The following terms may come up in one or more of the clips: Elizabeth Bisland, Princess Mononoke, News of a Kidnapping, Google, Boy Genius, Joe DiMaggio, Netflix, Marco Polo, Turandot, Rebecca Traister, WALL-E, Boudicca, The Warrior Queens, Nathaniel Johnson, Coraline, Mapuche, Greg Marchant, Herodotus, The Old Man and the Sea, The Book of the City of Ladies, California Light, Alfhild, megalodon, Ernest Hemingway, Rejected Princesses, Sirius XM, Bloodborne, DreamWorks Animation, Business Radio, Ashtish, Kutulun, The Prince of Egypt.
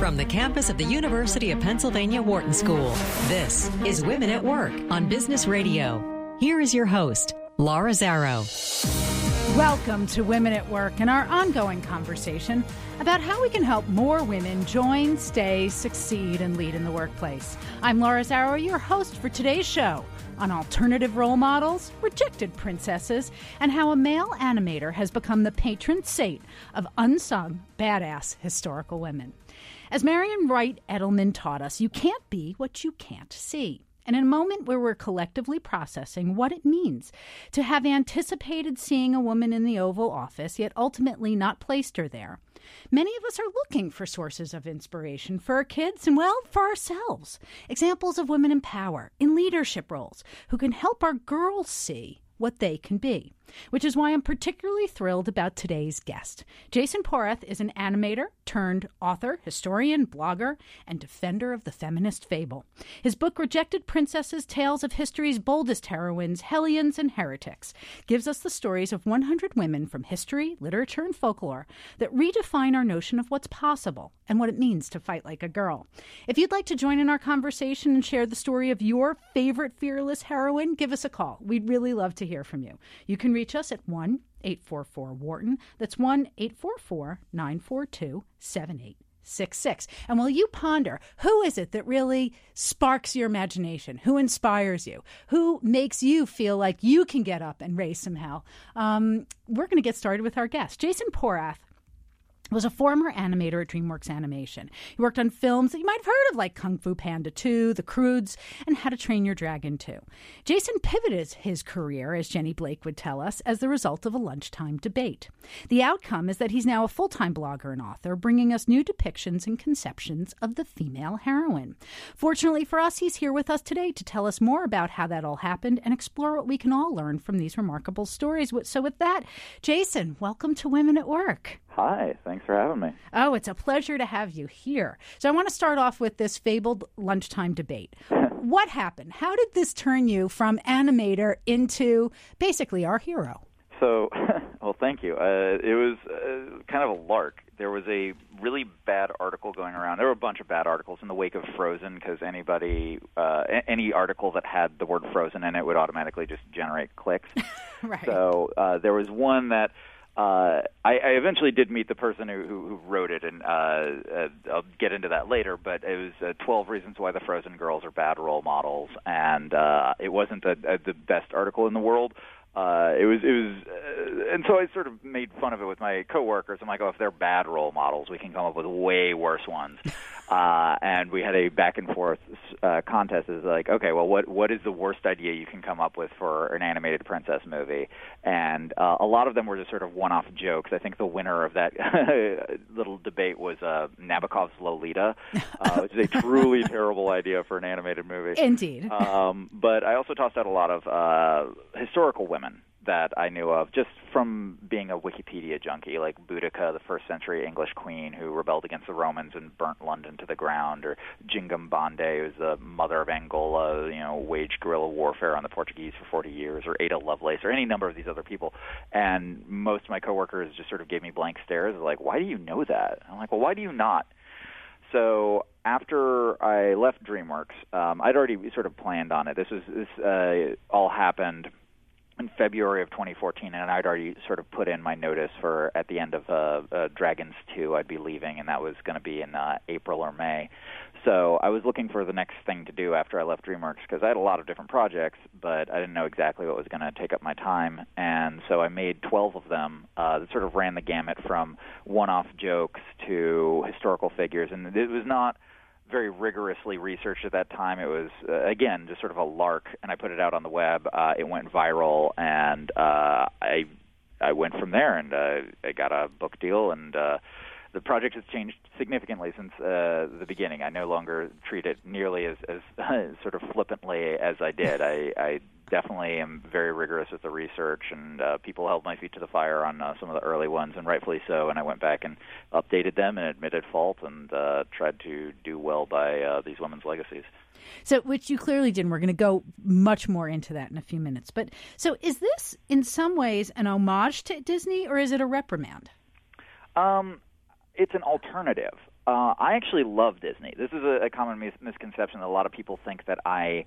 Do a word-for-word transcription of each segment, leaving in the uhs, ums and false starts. From the campus of the University of Pennsylvania Wharton School, this is Women at Work on Business Radio. Here is your host, Laura Zarrow. Welcome to Women at Work and our ongoing conversation about how we can help more women join, stay, succeed, and lead in the workplace. I'm Laura Zarrow, your host for today's show on alternative role models, rejected princesses, and how a male animator has become the patron saint of unsung, badass historical women. As Marian Wright Edelman taught us, you can't be what you can't see. And in a moment where we're collectively processing what it means to have anticipated seeing a woman in the Oval Office, yet ultimately not placed her there, many of us are looking for sources of inspiration for our kids and, well, for ourselves. Examples of women in power, in leadership roles, who can help our girls see what they can be, which is why I'm particularly thrilled about today's guest. Jason Porath is an animator turned author, historian, blogger, and defender of the feminist fable. His book, Rejected Princesses, Tales of History's Boldest Heroines, Hellions, and Heretics, gives us the stories of one hundred women from history, literature, and folklore that redefine our notion of what's possible and what it means to fight like a girl. If you'd like to join in our conversation and share the story of your favorite fearless heroine, give us a call. We'd really love to hear from you. You can reach us at one eight four four Wharton. That's one eight four four nine four two seven eight six six. And while you ponder, who is it that really sparks your imagination? Who inspires you? Who makes you feel like you can get up and raise some hell? Um, we're going to get started with our guest. Jason Porath was a former animator at DreamWorks Animation. He worked on films that you might have heard of, like Kung Fu Panda two, The Croods, and How to Train Your Dragon two. Jason pivoted his career, as Jenny Blake would tell us, as the result of a lunchtime debate. The outcome is that he's now a full-time blogger and author, bringing us new depictions and conceptions of the female heroine. Fortunately for us, he's here with us today to tell us more about how that all happened and explore what we can all learn from these remarkable stories. So with that, Jason, welcome to Women at Work. Hi, thanks for having me. Oh, it's a pleasure to have you here. So I want to start off with this fabled lunchtime debate. What happened? How did this turn you from animator into basically our hero? So, well, thank you. Uh, it was uh, kind of a lark. There was a really bad article going around. There were a bunch of bad articles in the wake of Frozen because anybody, uh, any article that had the word Frozen in it would automatically just generate clicks. Right. So uh, there was one that... Uh, I, I eventually did meet the person who, who, who wrote it, and uh, uh, I'll get into that later, but it was uh, twelve Reasons Why the Frozen Girls Are Bad Role Models, and uh, it wasn't a, a, the best article in the world. Uh, it was, it was, uh, and so I sort of made fun of it with my coworkers. I'm like, oh, if they're bad role models, we can come up with way worse ones. Uh, and we had a back and forth uh, contest. It's like, okay, well, what what is the worst idea you can come up with for an animated princess movie? And uh, a lot of them were just sort of one-off jokes. I think the winner of that little debate was uh, Nabokov's Lolita, uh, which is a truly terrible idea for an animated movie. Indeed. Um, but I also tossed out a lot of uh, historical women that I knew of just from being a Wikipedia junkie, like Boudicca, the first century English queen who rebelled against the Romans and burnt London to the ground, or Jingam Bande, who's the mother of Angola, you know, waged guerrilla warfare on the Portuguese for forty years, or Ada Lovelace, or any number of these other people. And most of my coworkers just sort of gave me blank stares, like, why do you know that? I'm like, well, why do you not? So after I left DreamWorks, um, I'd already sort of planned on it. This was this uh, all happened in February of twenty fourteen, and I'd already sort of put in my notice for at the end of uh, uh, Dragons two, I'd be leaving, and that was going to be in uh, April or May. So I was looking for the next thing to do after I left DreamWorks because I had a lot of different projects, but I didn't know exactly what was going to take up my time. And so I made twelve of them uh, that sort of ran the gamut from one-off jokes to historical figures, and it was not very rigorously researched at that time. It was, uh, again, just sort of a lark, and I put it out on the web. Uh, it went viral, and uh, I I went from there, and uh, I got a book deal, and uh, the project has changed significantly since uh, the beginning. I no longer treat it nearly as, as sort of flippantly as I did. I, I definitely am very rigorous with the research, and uh, people held my feet to the fire on uh, some of the early ones, and rightfully so, and I went back and updated them and admitted fault and uh, tried to do well by uh, these women's legacies. So, which you clearly did, and we're going to go much more into that in a few minutes. But so is this in some ways an homage to Disney, or is it a reprimand? Um. it's an alternative. Uh, I actually love Disney. This is a, a common mis- misconception that a lot of people think that I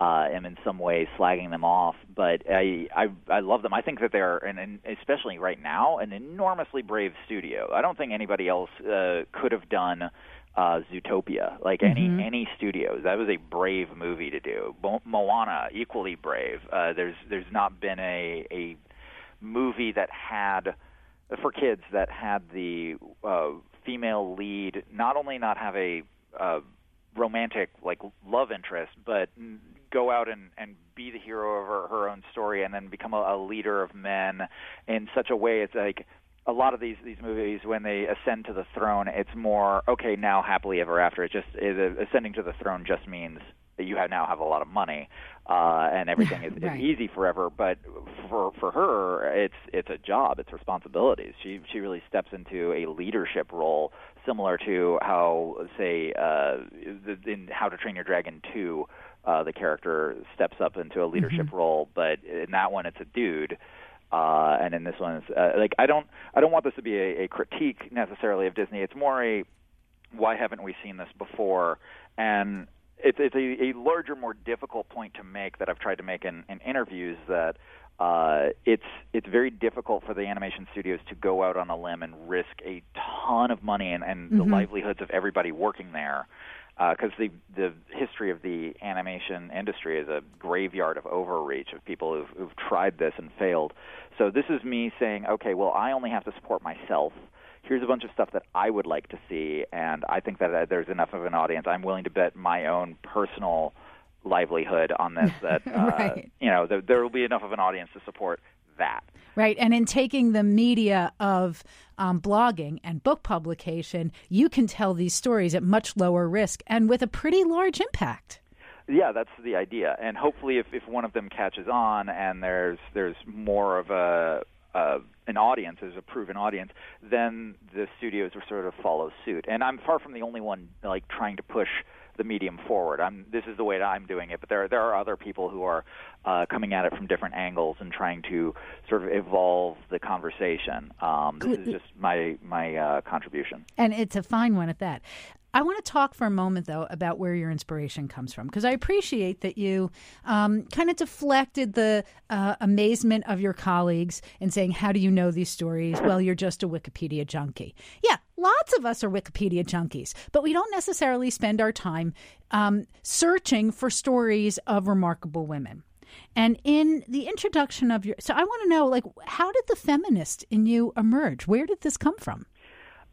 uh, am in some way slagging them off, but I, I I love them. I think that they're, an, an, especially right now, an enormously brave studio. I don't think anybody else uh, could have done uh, Zootopia, like any mm-hmm. any studios. That was a brave movie to do. Mo- Moana, equally brave. Uh, there's there's not been a a movie that had, for kids, that had the uh, female lead not only not have a uh, romantic, like, love interest, but n- go out and, and be the hero of her, her own story and then become a, a leader of men in such a way. It's like a lot of these, these movies, when they ascend to the throne, it's more, okay, now happily ever after. It's just it, ascending to the throne just means that you have now have a lot of money uh, and everything is, right. is easy forever. But for for her, it's it's a job, it's responsibilities. She she really steps into a leadership role, similar to how, say, uh, in How to Train Your Dragon two, uh, the character steps up into a leadership mm-hmm. role. But in that one, it's a dude. Uh, and in this one, it's, uh, like I don't I don't want this to be a, a critique necessarily of Disney. It's more a why haven't we seen this before? And It's, it's a, a larger, more difficult point to make that I've tried to make in, in interviews, that uh, it's it's very difficult for the animation studios to go out on a limb and risk a ton of money and, and mm-hmm. the livelihoods of everybody working there, because uh, the the history of the animation industry is a graveyard of overreach of people who've, who've tried this and failed. So this is me saying, okay, well, I only have to support myself. Here's a bunch of stuff that I would like to see, and I think that uh, there's enough of an audience. I'm willing to bet my own personal livelihood on this that, uh, right. you know, th- there will be enough of an audience to support that. Right, and in taking the media of um, blogging and book publication, you can tell these stories at much lower risk and with a pretty large impact. Yeah, that's the idea, and hopefully if, if one of them catches on and there's there's more of a... Uh, an audience, as a proven audience, then the studios will sort of follow suit. And I'm far from the only one like trying to push the medium forward. I'm this is the way that I'm doing it, but there are, there are other people who are uh, coming at it from different angles and trying to sort of evolve the conversation. Um, this is just my my uh, contribution, and it's a fine one at that. I want to talk for a moment, though, about where your inspiration comes from, because I appreciate that you um, kind of deflected the uh, amazement of your colleagues in saying, how do you know these stories? Well, you're just a Wikipedia junkie. Yeah, lots of us are Wikipedia junkies, but we don't necessarily spend our time um, searching for stories of remarkable women. And in the introduction of your... So I want to know, like, how did the feminist in you emerge? Where did this come from?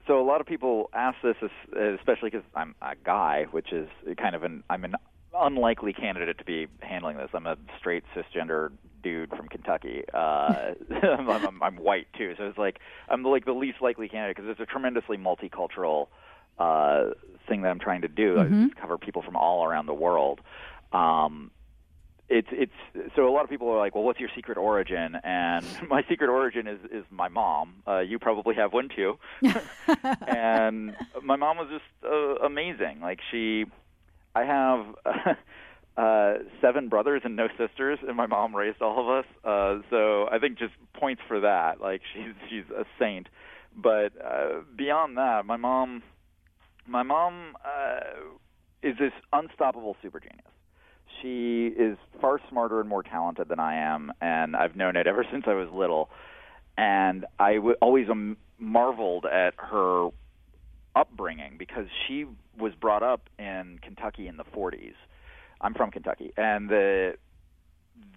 So a lot of people ask this, especially because I'm a guy, which is kind of an I'm an unlikely candidate to be handling this. I'm a straight cisgender dude from Kentucky. Uh, I'm, I'm, I'm white too, so it's like I'm like the least likely candidate, because it's a tremendously multicultural uh, thing that I'm trying to do. Mm-hmm. I cover people from all around the world. Um, It's it's so a lot of people are like, well, what's your secret origin? And my secret origin is, is my mom. Uh, you probably have one too. And my mom was just uh, amazing. Like she, I have uh, uh, seven brothers and no sisters, and my mom raised all of us. Uh, so I think just points for that. Like she's she's a saint. But uh, beyond that, my mom, my mom uh, is this unstoppable super genius. She is far smarter and more talented than I am, and I've known it ever since I was little. And I w- always am- marveled at her upbringing, because she was brought up in Kentucky in the forties. I'm from Kentucky, and the,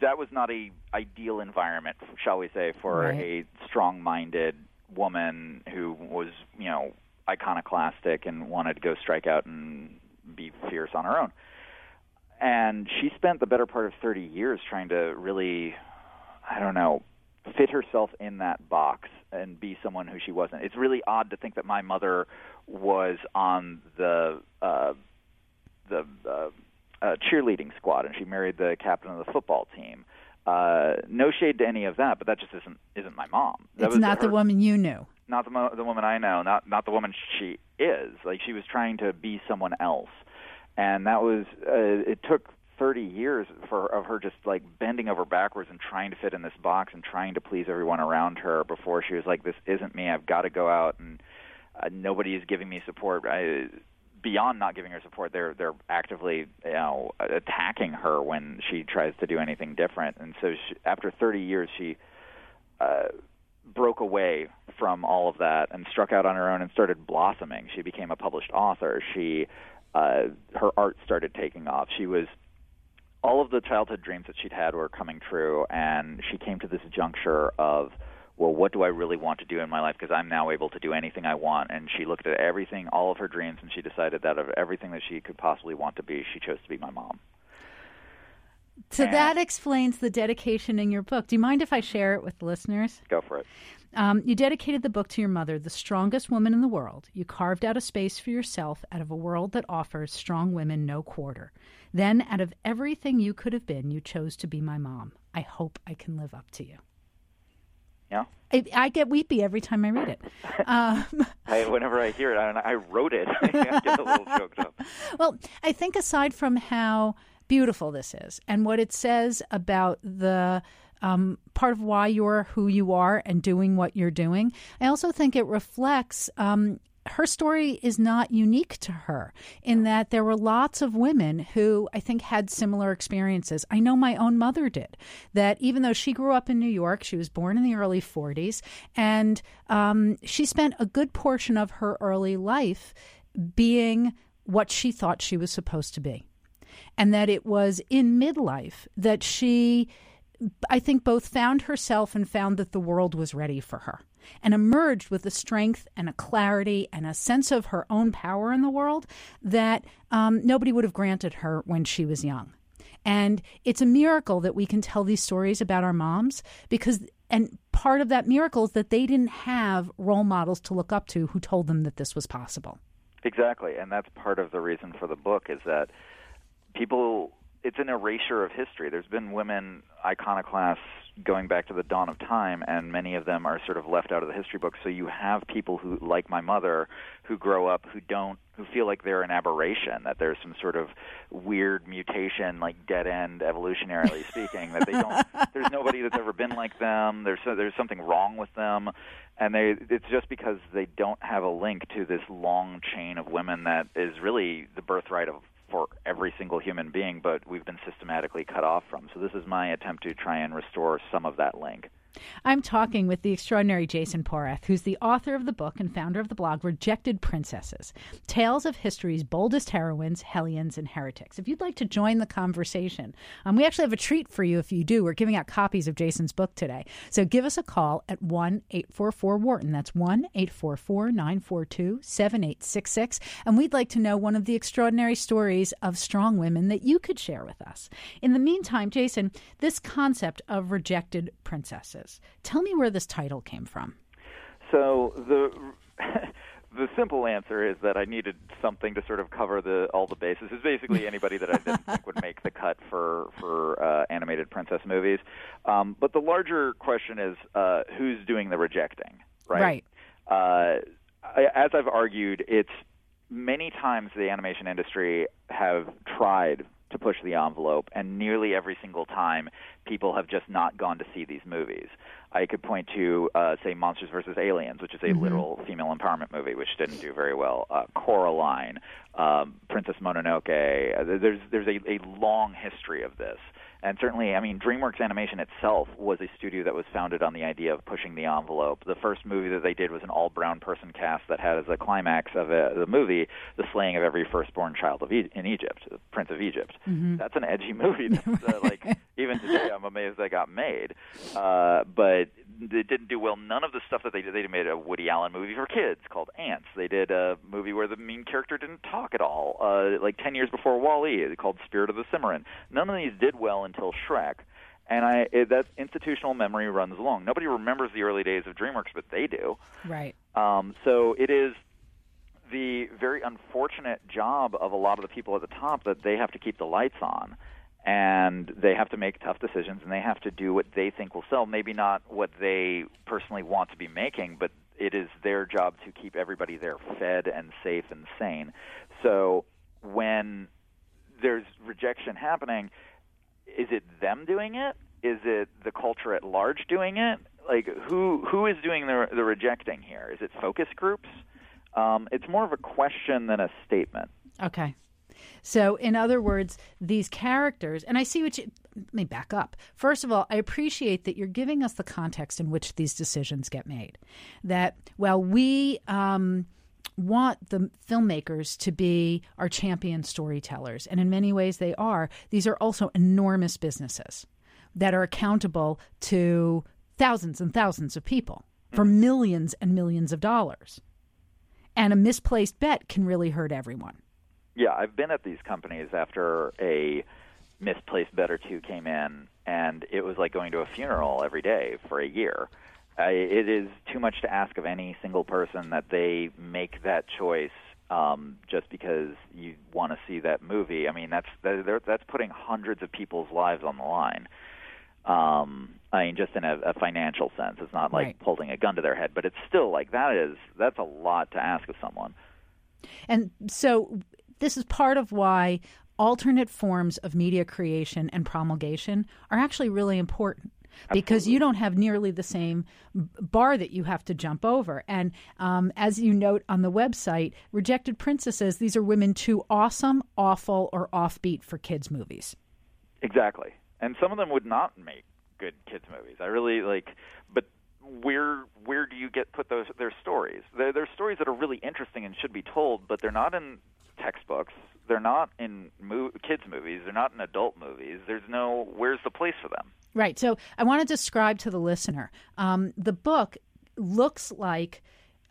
that was not a ideal environment, shall we say, for right. a strong-minded woman who was, you know, iconoclastic and wanted to go strike out and be fierce on her own. And she spent the better part of thirty years trying to really, I don't know, fit herself in that box and be someone who she wasn't. It's really odd to think that my mother was on the uh, the uh, uh, cheerleading squad, and she married the captain of the football team. Uh, no shade to any of that, but that just isn't isn't my mom. That it's was not her, the woman you knew. Not the, mo- the woman I know. Not not the woman she is. Like she was trying to be someone else. And that was, uh, it took thirty years for of her just like bending over backwards and trying to fit in this box and trying to please everyone around her before she was like, this isn't me, I've got to go out and uh, nobody is giving me support. I, beyond not giving her support, they're they're actively, you know, attacking her when she tries to do anything different. And so she, after thirty years, she uh, broke away from all of that and struck out on her own and started blossoming. She became a published author. She uh, her art started taking off. She was all of the childhood dreams that she'd had were coming true, and she came to this juncture of, well, what do I really want to do in my life? Because I'm now able to do anything I want. And she looked at everything, all of her dreams, and she decided that of everything that she could possibly want to be, she chose to be my mom. So and that explains the dedication in your book. Do you mind if I share it with listeners? Go for it. Um, you dedicated the book to your mother, the strongest woman in the world. You carved out a space for yourself out of a world that offers strong women no quarter. Then, out of everything you could have been, you chose to be my mom. I hope I can live up to you. Yeah, I, I get weepy every time I read it. Um, I, whenever I hear it, I, I wrote it. I get a little choked up. Well, I think aside from how beautiful this is and what it says about the um, part of why you're who you are and doing what you're doing, I also think it reflects um, her story is not unique to her in that there were lots of women who I think had similar experiences. I know my own mother did, that even though she grew up in New York, she was born in the early forties, and um, she spent a good portion of her early life being what she thought she was supposed to be. And that it was in midlife that she, I think, both found herself and found that the world was ready for her and emerged with a strength and a clarity and a sense of her own power in the world that um, nobody would have granted her when she was young. And it's a miracle that we can tell these stories about our moms because, and part of that miracle is that they didn't have role models to look up to who told them that this was possible. Exactly. And that's part of the reason for the book is that people, it's an erasure of history. There's been women iconoclasts going back to the dawn of time, and many of them are sort of left out of the history books. So you have people who, like my mother, who grow up, who don't, who feel like they're an aberration, that there's some sort of weird mutation, like dead end, evolutionarily speaking, that they don't, there's nobody that's ever been like them. There's there's something wrong with them. And they, it's just because they don't have a link to this long chain of women that is really the birthright of for every single human being, but we've been systematically cut off from. So this is my attempt to try and restore some of that link. I'm talking with the extraordinary Jason Porath, who's the author of the book and founder of the blog Rejected Princesses, Tales of History's Boldest Heroines, Hellions, and Heretics. If you'd like to join the conversation, um, we actually have a treat for you if you do. We're giving out copies of Jason's book today. So give us a call at one eight four four Wharton. That's one eight four four nine four two seven eight six six. And we'd like to know one of the extraordinary stories of strong women that you could share with us. In the meantime, Jason, this concept of rejected princesses. Tell me where this title came from. So the the simple answer is that I needed something to sort of cover the all the bases. It's basically anybody that I didn't think would make the cut for for uh, animated princess movies. Um, but the larger question is uh, who's doing the rejecting, right? Right. Uh, I, as I've argued, it's many times the animation industry have tried to push the envelope, and nearly every single time people have just not gone to see these movies. I could point to, uh, say, Monsters versus. Aliens, which is a mm-hmm. literal female empowerment movie, which didn't do very well. Uh, Coraline, um, Princess Mononoke. There's there's a, a long history of this. And certainly, I mean, DreamWorks Animation itself was a studio that was founded on the idea of pushing the envelope. The first movie that they did was an all-brown person cast that had as a climax of a, the movie the slaying of every firstborn child of e- in Egypt, the Prince of Egypt. Mm-hmm. That's an edgy movie. That's, uh, like even today, I'm amazed that got made. Uh, but it didn't do well. None of the stuff that they did. They made a Woody Allen movie for kids called Ants. They did a movie where the main character didn't talk at all, uh, like ten years before WALL-E, called Spirit of the Cimarron. None of these did well until Shrek. And I it, that institutional memory runs long. Nobody remembers the early days of DreamWorks, but they do. Right. Um, so it is the very unfortunate job of a lot of the people at the top that they have to keep the lights on. And they have to make tough decisions, and they have to do what they think will sell, maybe not what they personally want to be making, but it is their job to keep everybody there fed and safe and sane. So when there's rejection happening, is it them doing it? Is it the culture at large doing it? Like, who who is doing the the rejecting here? Is it focus groups? Um, it's more of a question than a statement. Okay. So, in other words, these characters, and I see what you, let me back up. First of all, I appreciate that you're giving us the context in which these decisions get made. That, well, we um, want the filmmakers to be our champion storytellers, and in many ways they are. These are also enormous businesses that are accountable to thousands and thousands of people for millions and millions of dollars. And a misplaced bet can really hurt everyone. Yeah, I've been at these companies after a misplaced bet or two came in, and it was like going to a funeral every day for a year. I, it is too much to ask of any single person that they make that choice um, just because you want to see that movie. I mean, that's that, that's putting hundreds of people's lives on the line. Um, I mean, just in a, a financial sense. It's not like right. holding a gun to their head, but it's still like that is that's a lot to ask of someone. And so this is part of why alternate forms of media creation and promulgation are actually really important, because Absolutely. You don't have nearly the same bar that you have to jump over. And um, as you note on the website, Rejected Princesses, these are women too awesome, awful, or offbeat for kids' movies. Exactly. And some of them would not make good kids' movies. I really like, but where where do you get put those their stories? They're, they're stories that are really interesting and should be told, but they're not in textbooks. They're not in mo- kids' movies. They're not in adult movies. There's no, where's the place for them? Right. So I want to describe to the listener, um, the book looks like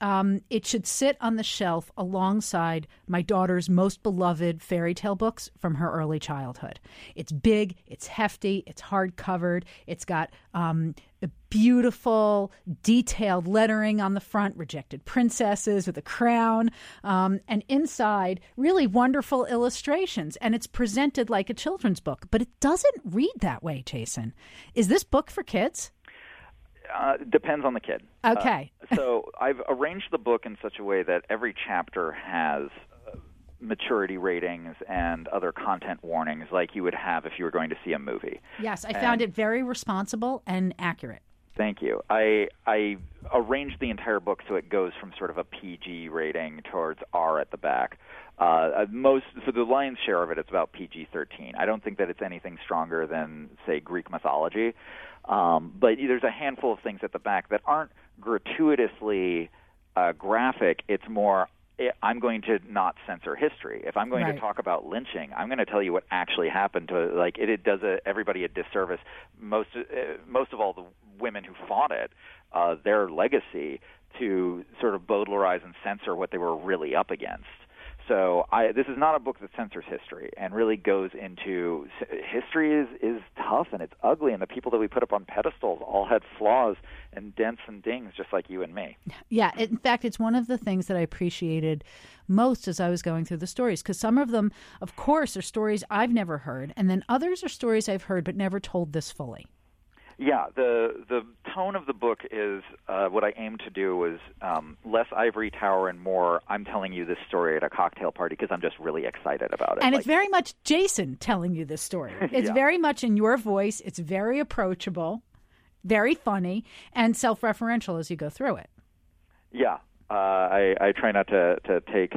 um, it should sit on the shelf alongside my daughter's most beloved fairy tale books from her early childhood. It's big, it's hefty, it's hard-covered, it's got um, a beautiful, detailed lettering on the front, Rejected Princesses with a crown, um, and inside, really wonderful illustrations. And it's presented like a children's book, but it doesn't read that way, Jason. Is this book for kids? Uh, depends on the kid. Okay. Uh, so I've arranged the book in such a way that every chapter has uh, maturity ratings and other content warnings like you would have if you were going to see a movie. Yes, I and found it very responsible and accurate. Thank you. I I arranged the entire book so it goes from sort of a P G rating towards R at the back. Uh, most for the lion's share of it, it's about P G thirteen. I don't think that it's anything stronger than, say, Greek mythology. Um, but there's a handful of things at the back that aren't gratuitously uh, graphic. It's more, I'm going to not censor history. If I'm going right. to talk about lynching, I'm going to tell you what actually happened to, like, it, it does a, everybody a disservice. Most, uh, most of all, the women who fought it, uh, their legacy to sort of bowdlerize and censor what they were really up against. So I, this is not a book that censors history and really goes into history is, is tough and it's ugly, and the people that we put up on pedestals all had flaws and dents and dings just like you and me. Yeah. In fact, it's one of the things that I appreciated most as I was going through the stories, because some of them, of course, are stories I've never heard, and then others are stories I've heard but never told this fully. Yeah, the the tone of the book is uh, what I aimed to do was um, less ivory tower and more I'm telling you this story at a cocktail party because I'm just really excited about it. And like, it's very much Jason telling you this story. It's yeah. very much in your voice. It's very approachable, very funny, and self-referential as you go through it. Yeah, uh, I, I try not to, to take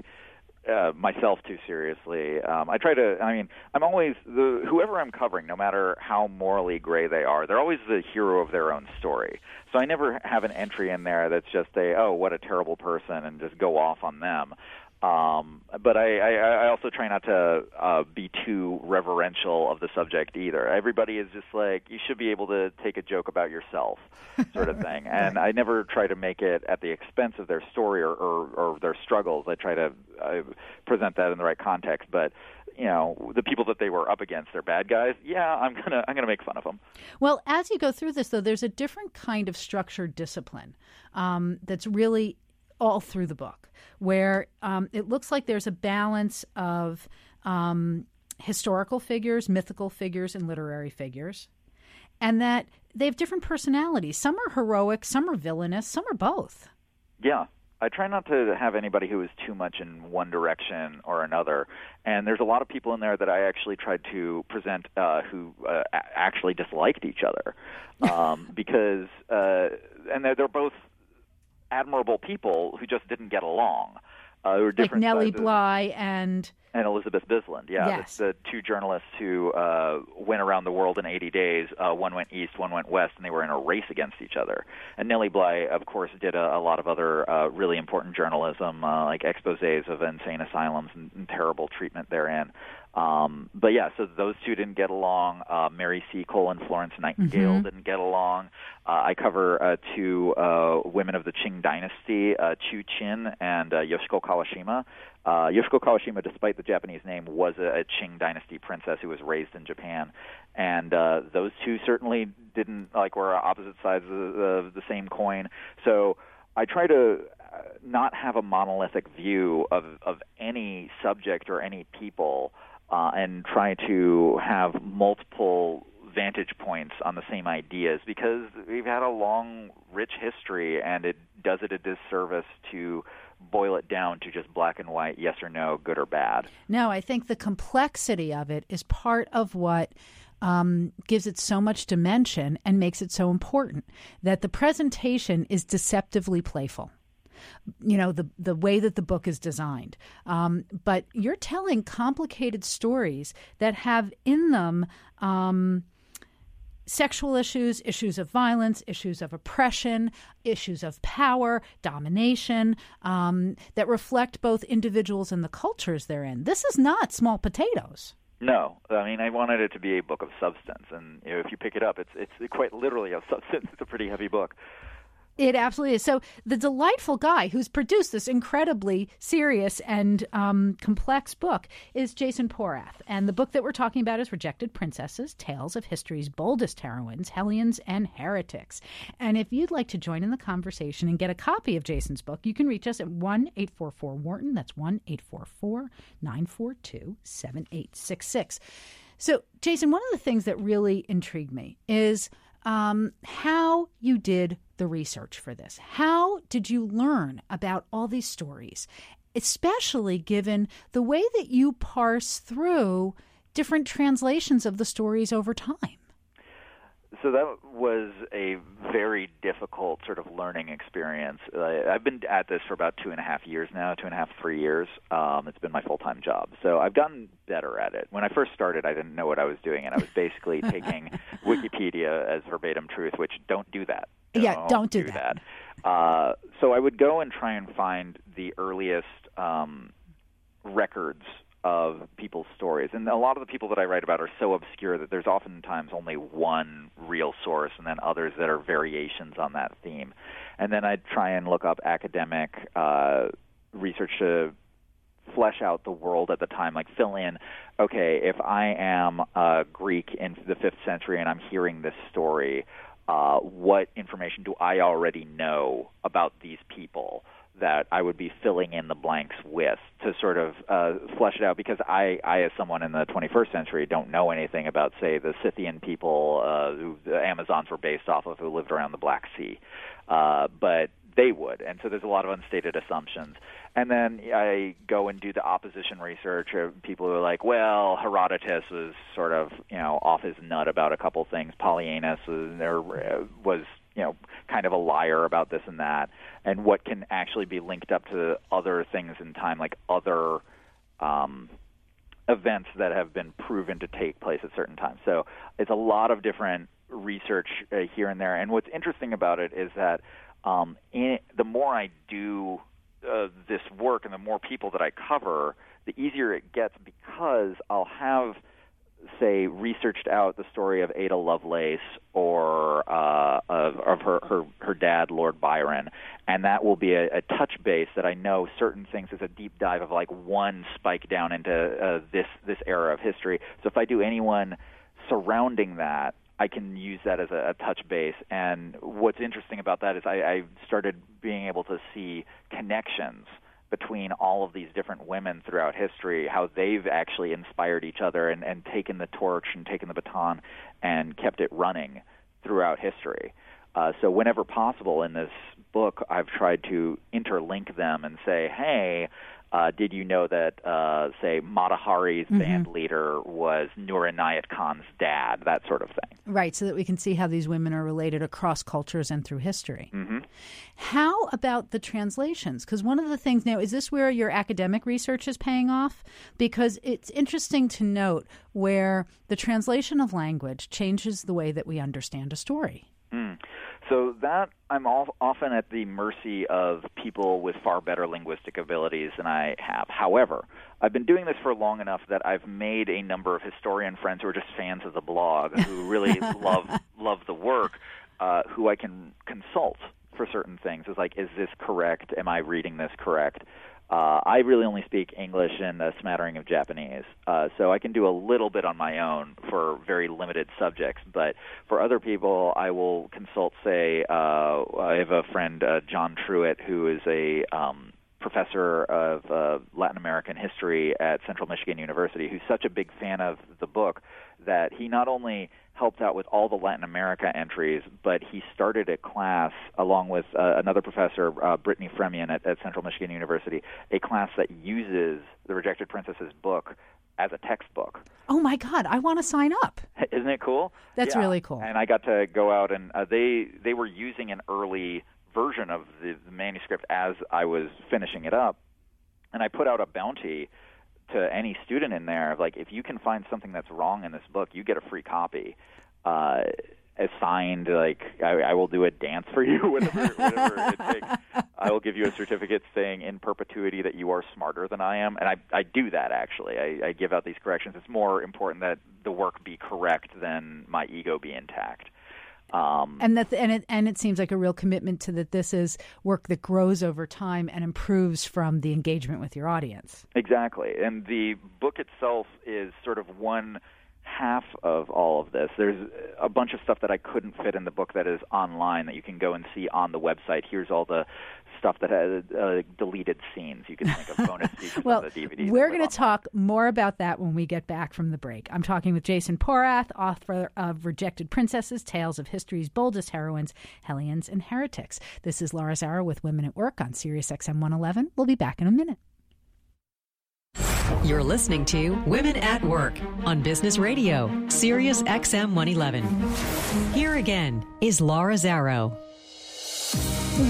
Uh, myself too seriously. Um, I try to, I mean, I'm always, the whoever I'm covering, no matter how morally gray they are, they're always the hero of their own story. So I never have an entry in there that's just a, oh, what a terrible person, and just go off on them. Um, but I, I, I also try not to uh, be too reverential of the subject either. Everybody is just like, you should be able to take a joke about yourself sort of thing. And I never try to make it at the expense of their story or, or, or their struggles. I try to uh, present that in the right context. But you know, the people that they were up against, they're bad guys. Yeah, I'm gonna I'm gonna make fun of them. Well, as you go through this, though, there's a different kind of structured discipline um, that's really all through the book, where um, it looks like there's a balance of um, historical figures, mythical figures, and literary figures, and that they have different personalities. Some are heroic, some are villainous, some are both. Yeah. I try not to have anybody who is too much in one direction or another. And there's a lot of people in there that I actually tried to present uh, who uh, a- actually disliked each other um, because uh, – and they're, they're both – admirable people who just didn't get along. Uh, there were different like Nellie Bly and... And Elizabeth Bisland, yeah. Yes. The, the two journalists who uh, went around the world in eighty days. Uh, one went east, one went west, and they were in a race against each other. And Nellie Bly, of course, did a, a lot of other uh, really important journalism, uh, like exposés of insane asylums and, and terrible treatment therein. Um, but, yeah, so those two didn't get along. Uh, Mary Seacole and Florence Nightingale mm-hmm. didn't get along. Uh, I cover uh, two uh, women of the Qing dynasty, uh, Chu Qin and uh, Yoshiko Kawashima. Uh, Yoshiko Kawashima, despite the Japanese name, was a, a Qing dynasty princess who was raised in Japan. And uh, those two certainly didn't, like, were opposite sides of the, of the same coin. So I try to not have a monolithic view of, of any subject or any people. Uh, and try to have multiple vantage points on the same ideas, because we've had a long, rich history, and it does it a disservice to boil it down to just black and white, yes or no, good or bad. No, I think the complexity of it is part of what um, gives it so much dimension and makes it so important, that the presentation is deceptively playful. You know, the the way that the book is designed. Um, but you're telling complicated stories that have in them um, sexual issues, issues of violence, issues of oppression, issues of power, domination, um, that reflect both individuals and the cultures they're in. This is not small potatoes. No. I mean, I wanted it to be a book of substance. And you know, if you pick it up, it's it's quite literally of substance. It's a pretty heavy book. It absolutely is. So the delightful guy who's produced this incredibly serious and um, complex book is Jason Porath. And the book that we're talking about is Rejected Princesses, Tales of History's Boldest Heroines, Hellions and Heretics. And if you'd like to join in the conversation and get a copy of Jason's book, you can reach us at one eight four four Wharton. That's one eight four four nine four two seven eight six six. So, Jason, one of the things that really intrigued me is um, how you did the research for this. How did you learn about all these stories, especially given the way that you parse through different translations of the stories over time? So that was a very difficult sort of learning experience. Uh, I've been at this for about two and a half years now, two and a half, three years. Um, it's been my full-time job. So I've gotten better at it. When I first started, I didn't know what I was doing, and I was basically taking Wikipedia as verbatim truth, which don't do that. Don't yeah, don't do, do that. that. Uh, so I would go and try and find the earliest um, records of people's stories. And a lot of the people that I write about are so obscure that there's oftentimes only one real source and then others that are variations on that theme. And then I'd try and look up academic uh, research to flesh out the world at the time, like fill in, okay, if I am uh, Greek in the fifth century and I'm hearing this story, Uh, what information do I already know about these people that I would be filling in the blanks with to sort of uh, flesh it out? Because I, I, as someone in the twenty-first century, don't know anything about, say, the Scythian people uh, who the Amazons were based off of, who lived around the Black Sea. Uh, but they would. And so there's a lot of unstated assumptions. And then I go and do the opposition research of people who are like, well, Herodotus was sort of, you know, off his nut about a couple things. Polyaenus was, there was, you know, kind of a liar about this and that. And what can actually be linked up to other things in time, like other um, events that have been proven to take place at certain times. So it's a lot of different research uh, here and there. And what's interesting about it is that Um, in, the more I do uh, this work and the more people that I cover, the easier it gets, because I'll have, say, researched out the story of Ada Lovelace or uh, of, of her, her, her dad, Lord Byron, and that will be a, a touch base that I know certain things is a deep dive of like one spike down into uh, this, this era of history. So if I do anyone surrounding that, I can use that as a, a touch base. And what's interesting about that is I, I started being able to see connections between all of these different women throughout history, how they've actually inspired each other and, and taken the torch and taken the baton and kept it running throughout history. Uh, so whenever possible in this book, I've tried to interlink them and say, hey, Uh, did you know that, uh, say, Mata Hari's mm-hmm. band leader was Noor Inayat Khan's dad, that sort of thing. Right, so that we can see how these women are related across cultures and through history. Mm-hmm. How about the translations? Because one of the things now, is this where your academic research is paying off? Because it's interesting to note where the translation of language changes the way that we understand a story. Mm. So that I'm often at the mercy of people with far better linguistic abilities than I have. However, I've been doing this for long enough that I've made a number of historian friends who are just fans of the blog, who really love love the work, uh, who I can consult for certain things. It's like, is this correct? Am I reading this correct? Uh, I really only speak English and a smattering of Japanese, uh, so I can do a little bit on my own for very limited subjects. But for other people, I will consult, say, uh, I have a friend, uh, John Truitt, who is a um, professor of uh, Latin American history at Central Michigan University, who's such a big fan of the book that he not only helped out with all the Latin America entries, but he started a class along with uh, another professor, uh, Brittany Fremian at, at Central Michigan University, a class that uses the Rejected Princesses book as a textbook. Oh, my God. I want to sign up. Isn't it cool? That's yeah. really cool. And I got to go out, and uh, they they were using an early version of the, the manuscript as I was finishing it up, and I put out a bounty to any student in there, like, if you can find something that's wrong in this book, you get a free copy. Uh, assigned, like, I, I will do a dance for you, whatever, whatever it takes. I will give you a certificate saying in perpetuity that you are smarter than I am. And I, I do that, actually. I, I give out these corrections. It's more important that the work be correct than my ego be intact. Um, and that, and it, and it seems like a real commitment to that. This is work that grows over time and improves from the engagement with your audience. Exactly, and the book itself is sort of one half of all of this. There's a bunch of stuff that I couldn't fit in the book that is online that you can go and see on the website. Here's all the stuff that has uh, deleted scenes. You can think of bonus features well, on the D V D. We're going to talk more about that when we get back from the break. I'm talking with Jason Porath, author of Rejected Princesses, Tales of History's Boldest Heroines, Hellions and Heretics. This is Laura Zarrow with Women at Work on Sirius X M one eleven. We'll be back in a minute. You're listening to Women at Work on Business Radio, Sirius X M one eleven. Here again is Laura Zarrow.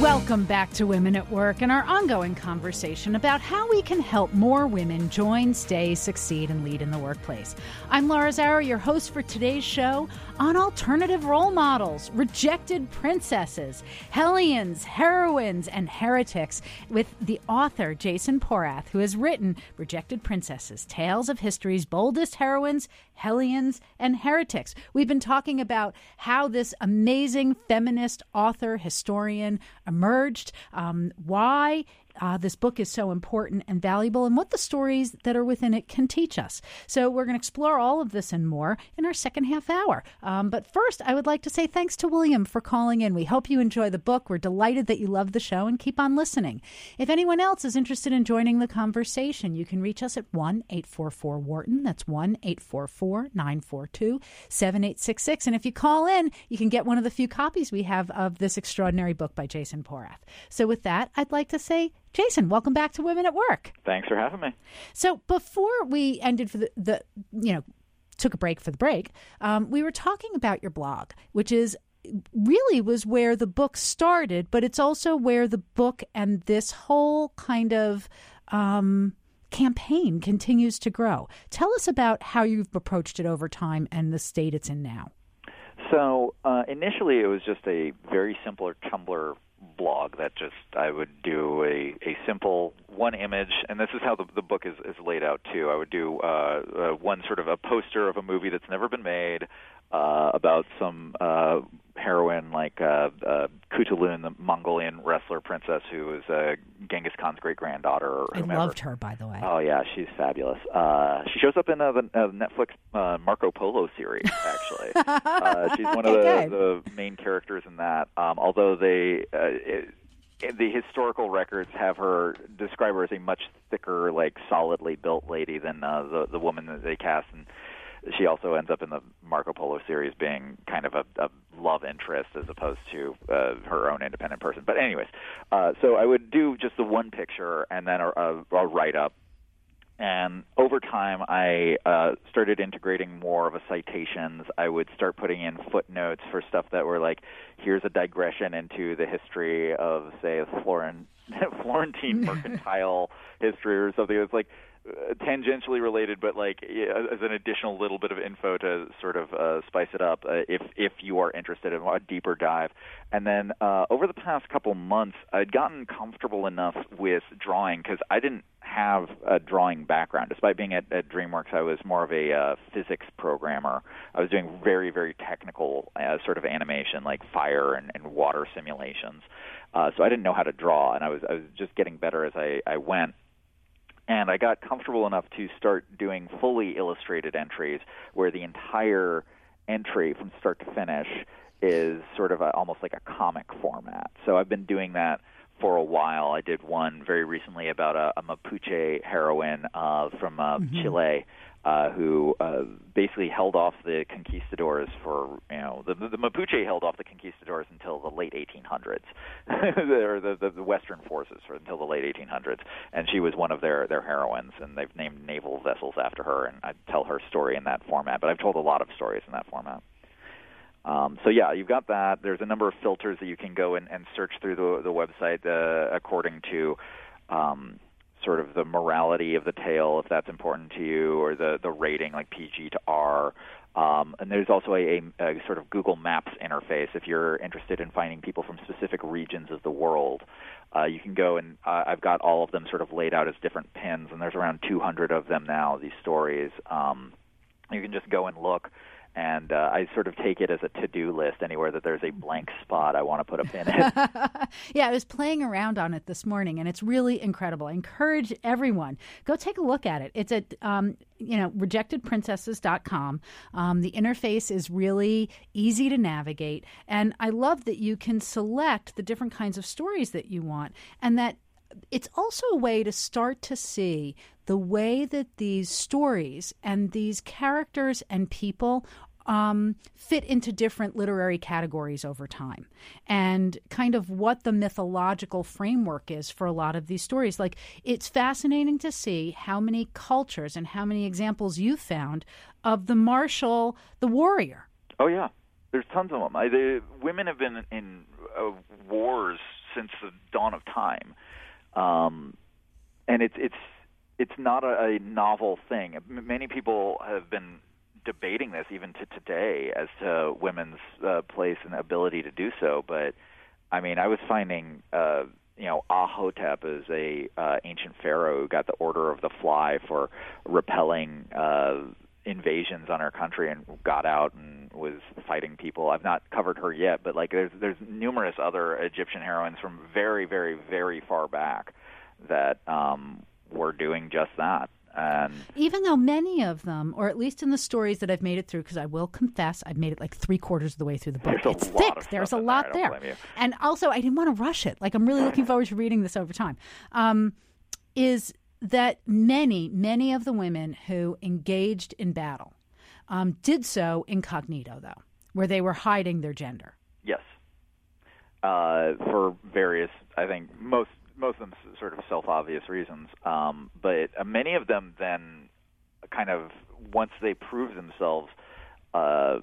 Welcome back to Women at Work and our ongoing conversation about how we can help more women join, stay, succeed, and lead in the workplace. I'm Laura Zarrow, your host for today's show on alternative role models, rejected princesses, hellions, heroines, and heretics with the author Jason Porath, who has written Rejected Princesses, Tales of History's Boldest Heroines, Hellions, and Heretics. We've been talking about how this amazing feminist author, historian, emerged, um, why uh, this book is so important and valuable, and what the stories that are within it can teach us. So we're going to explore all of this and more in our second half hour. Um, but first, I would like to say thanks to William for calling in. We hope you enjoy the book. We're delighted that you love the show and keep on listening. If anyone else is interested in joining the conversation, you can reach us at one eight four four Wharton. That's one eight four four nine four two seven eight six six. And if you call in, you can get one of the few copies we have of this extraordinary book by Jason. Jason Porath. So with that, I'd like to say, Jason, welcome back to Women at Work. Thanks for having me. So before we ended for the, the you know, took a break for the break, um, we were talking about your blog, which is really was where the book started, but it's also where the book and this whole kind of um, campaign continues to grow. Tell us about how you've approached it over time and the state it's in now. So uh, initially it was just a very simpler Tumblr blog that just I would do a, a simple one image, and this is how the, the book is, is laid out too. I would do uh, uh, one sort of a poster of a movie that's never been made uh, about some uh, heroine like uh, uh, Kutulun, the Mongolian wrestler princess who is uh, Genghis Khan's great-granddaughter. Or I whomever. Loved her, by the way. Oh, yeah, she's fabulous. Uh, she shows up in a, a Netflix uh, Marco Polo series, actually. uh, she's one of okay. the, the main characters in that, um, although they... Uh, it, the historical records have her describe her as a much thicker, like solidly built lady than uh, the the woman that they cast in she also ends up in the Marco Polo series being kind of a, a love interest as opposed to uh, her own independent person. But anyways, uh, so I would do just the one picture and then a, a, a write-up. And over time, I uh, started integrating more of a citations. I would start putting in footnotes for stuff that were like, here's a digression into the history of, say, Florent- Florentine mercantile history or something. It's like uh, tangentially related, but like uh, as an additional little bit of info to sort of uh, spice it up uh, if if you are interested in a deeper dive. And then uh, over the past couple months, I'd gotten comfortable enough with drawing because I didn't have a drawing background. Despite being at, at DreamWorks, I was more of a uh, physics programmer. I was doing very, very technical uh, sort of animation, like fire and, and water simulations. Uh, so I didn't know how to draw, and I was I was just getting better as I, I went. And I got comfortable enough to start doing fully illustrated entries where the entire entry from start to finish is sort of a, almost like a comic format. So I've been doing that for a while. I did one very recently about a, a Mapuche heroine uh, from uh, mm-hmm. Chile uh, who uh, basically held off the conquistadors for, you know, the, the Mapuche held off the conquistadors until the late eighteen hundreds, or the, the, the Western forces for, until the late eighteen hundreds, and she was one of their, their heroines, and they've named naval vessels after her, and I tell her story in that format, but I've told a lot of stories in that format. Um, so, yeah, you've got that. There's a number of filters that you can go and, and search through the, the website uh, according to um, sort of the morality of the tale, if that's important to you, or the, the rating, like P G to R. Um, and there's also a, a sort of Google Maps interface if you're interested in finding people from specific regions of the world. Uh, you can go and uh, I've got all of them sort of laid out as different pins, and there's around two hundred of them now, these stories. Um, you can just go and look. And uh, I sort of take it as a to-do list. Anywhere that there's a blank spot, I want to put a pin in. Yeah, I was playing around on it this morning, and it's really incredible. I encourage everyone, go take a look at it. It's at um, you know rejected princesses dot com. Um, the interface is really easy to navigate, and I love that you can select the different kinds of stories that you want, and that it's also a way to start to see the way that these stories and these characters and people um, fit into different literary categories over time, and kind of what the mythological framework is for a lot of these stories. Like, it's fascinating to see how many cultures and how many examples you found of the martial, the warrior. Oh, yeah. There's tons of them. I, the, women have been in uh, wars since the dawn of time. Um, and it's it's it's not a, a novel thing. Many people have been debating this even to today as to women's uh, place and ability to do so. But I mean, I was finding uh, you know Ahhotep is a uh, ancient pharaoh who got the Order of the Fly for repelling uh, invasions on our country and got out and was fighting people. I've not covered her yet, but like there's there's numerous other Egyptian heroines from very, very, very far back that um, were doing just that. And even though many of them, or at least in the stories that I've made it through, because I will confess, I've made it like three quarters of the way through the book. It's thick. There's a lot there. And also, I didn't want to rush it. Like, I'm really looking forward to reading this over time. Um, is that many, many of the women who engaged in battle um, did so incognito, though, where they were hiding their gender. Yes. Uh, for various, I think, most most of them sort of self-obvious reasons. Um, but uh, many of them then kind of, once they proved themselves, uh,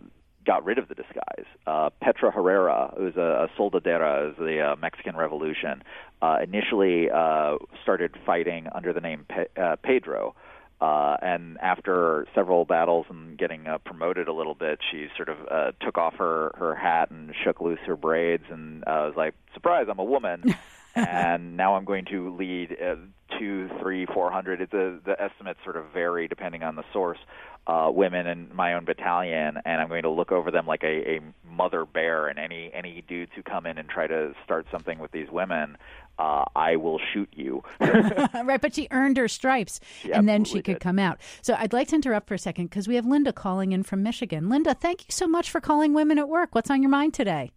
got rid of the disguise. Uh, Petra Herrera, who's a, a soldadera of the uh, Mexican Revolution, uh, initially uh, started fighting under the name Pe- uh, Pedro. Uh, and after several battles and getting uh, promoted a little bit, she sort of uh, took off her, her hat and shook loose her braids and uh, was like, surprise, I'm a woman. And now I'm going to lead uh, two, three, four hundred. It's a, the estimates sort of vary depending on the source. Uh, women in my own battalion, and I'm going to look over them like a, a mother bear. And any any dudes who come in and try to start something with these women, uh, I will shoot you. Right, but she earned her stripes, she and then she could did. come out. So I'd like to interrupt for a second because we have Linda calling in from Michigan. Linda, thank you so much for calling Women at Work. What's on your mind today?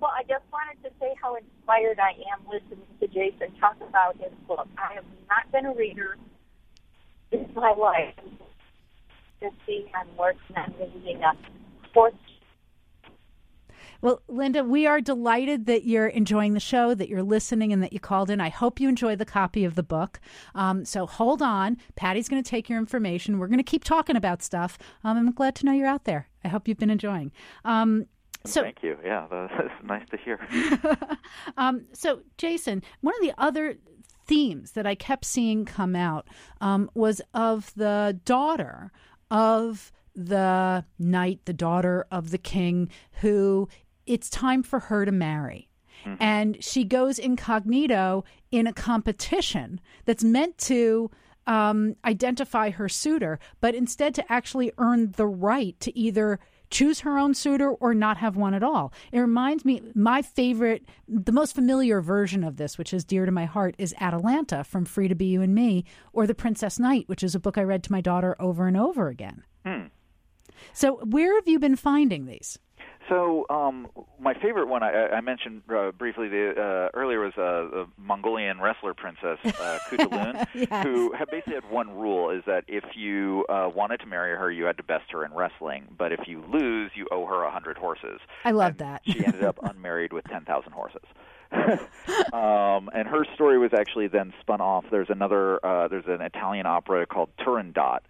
Well, I just wanted to say how inspired I am listening to Jason talk about his book. I have not been a reader in my life. consistency and work's not really enough for. Well, Linda, we are delighted that you're enjoying the show, that you're listening, and that you called in. I hope you enjoy the copy of the book. Um, so hold on. Patty's going to take your information. We're going to keep talking about stuff. Um, I'm glad to know you're out there. I hope you've been enjoying. Um, so, Thank you. Yeah, that's nice to hear. um, so, Jason, one of the other themes that I kept seeing come out um, was of the daughter of the knight, the daughter of the king, who... it's time for her to marry. Mm-hmm. And she goes incognito in a competition that's meant to um, identify her suitor, but instead to actually earn the right to either choose her own suitor or not have one at all. It reminds me, my favorite, the most familiar version of this, which is dear to my heart, is Atalanta from Free to Be You and Me, or The Princess Knight, which is a book I read to my daughter over and over again. Mm. So where have you been finding these? So um, my favorite one I, I mentioned uh, briefly the, uh, earlier was uh, the Mongolian wrestler princess uh, Kutulun, yes. who had basically had one rule, is that if you uh, wanted to marry her, you had to best her in wrestling. But if you lose, you owe her one hundred horses. I love and that. She ended up unmarried with ten thousand horses. um, and her story was actually then spun off. There's another, uh, there's an Italian opera called Turandot,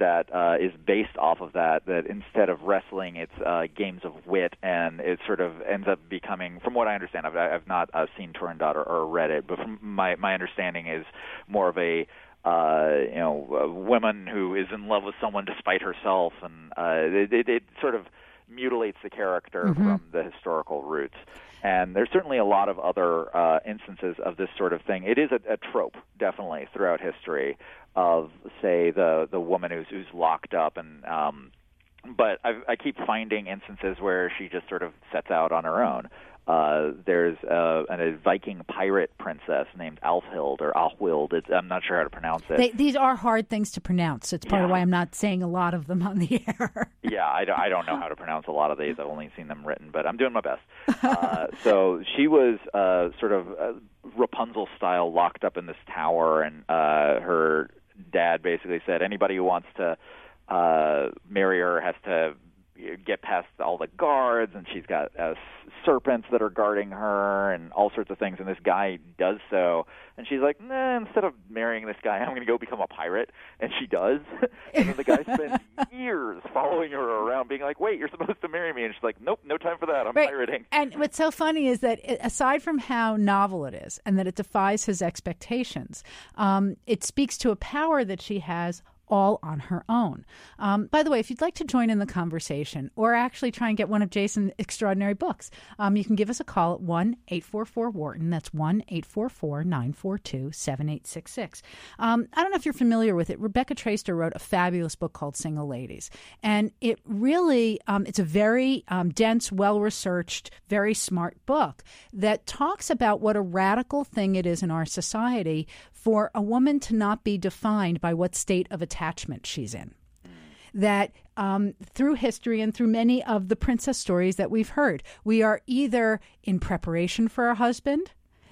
that uh, is based off of that, that instead of wrestling, it's uh, games of wit, and it sort of ends up becoming, from what I understand, I've, I've not uh, seen Turandot or, or read it, but from my, my understanding is more of a, uh, you know, a woman who is in love with someone despite herself, and uh, it, it, it sort of mutilates the character mm-hmm. from the historical roots. And there's certainly a lot of other uh, instances of this sort of thing. It is a, a trope, definitely, throughout history, of, say, the the woman who's who's locked up, and um, but I, I keep finding instances where she just sort of sets out on her own. Uh, there's a, a Viking pirate princess named Alfhild or Alhwild. It's, I'm not sure how to pronounce it. They, these are hard things to pronounce. It's part yeah. of why I'm not saying a lot of them on the air. yeah, I don't, I don't know how to pronounce a lot of these. I've only seen them written, but I'm doing my best. Uh, so she was uh, sort of uh, Rapunzel-style locked up in this tower, and uh, her dad basically said anybody who wants to uh, marry her has to get past all the guards, and she's got uh, serpents that are guarding her and all sorts of things, and this guy does so, and she's like, nah, instead of marrying this guy, I'm going to go become a pirate, and she does, and then the guy spends years following her around being like, wait, you're supposed to marry me, and she's like, nope, no time for that, I'm right. pirating. And what's so funny is that it, aside from how novel it is and that it defies his expectations, um, it speaks to a power that she has all on her own. Um, by the way, if you'd like to join in the conversation or actually try and get one of Jason's extraordinary books, um, you can give us a call at one eight four four Wharton. That's one eight four four nine four two seven eight six six. Um, I don't know if you're familiar with it. Rebecca Traister wrote a fabulous book called Single Ladies. And it really, um, it's a very um, dense, well-researched, very smart book that talks about what a radical thing it is in our society for a woman to not be defined by what state of attachment attachment she's in. That um, through history and through many of the princess stories that we've heard, we are either in preparation for a husband,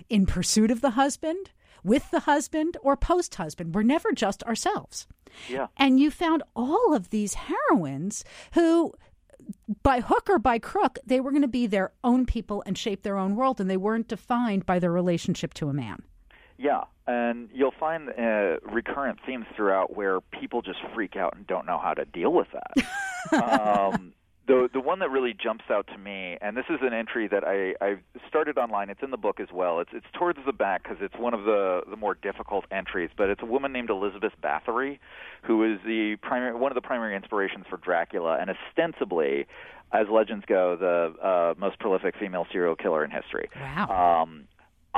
in pursuit of the husband, with the husband, or post-husband. We're never just ourselves. Yeah. And you found all of these heroines who, by hook or by crook, they were going to be their own people and shape their own world, and they weren't defined by their relationship to a man. Yeah, and you'll find uh, recurrent themes throughout where people just freak out and don't know how to deal with that. um, the the one that really jumps out to me, and this is an entry that I, I started online. It's in the book as well. It's it's towards the back because it's one of the, the more difficult entries, but it's a woman named Elizabeth Bathory, who is the primary one of the primary inspirations for Dracula, and ostensibly, as legends go, the uh, most prolific female serial killer in history. Wow. Um,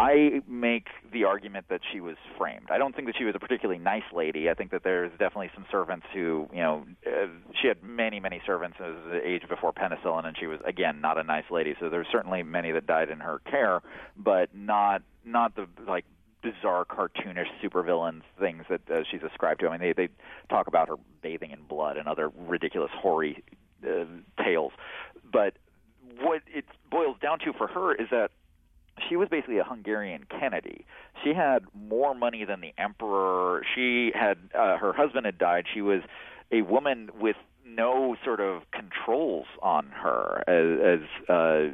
I make the argument that she was framed. I don't think that she was a particularly nice lady. I think that there's definitely some servants who, you know, uh, she had many, many servants. It was the age before penicillin, and she was, again, not a nice lady. So there's certainly many that died in her care, but not not the, like, bizarre, cartoonish supervillain things that uh, she's ascribed to. I mean, they, they talk about her bathing in blood and other ridiculous, hoary uh, tales. But what it boils down to for her is that she was basically a Hungarian Kennedy. She had more money than the emperor. She had uh, her husband had died. She was a woman with no sort of controls on her as, as uh,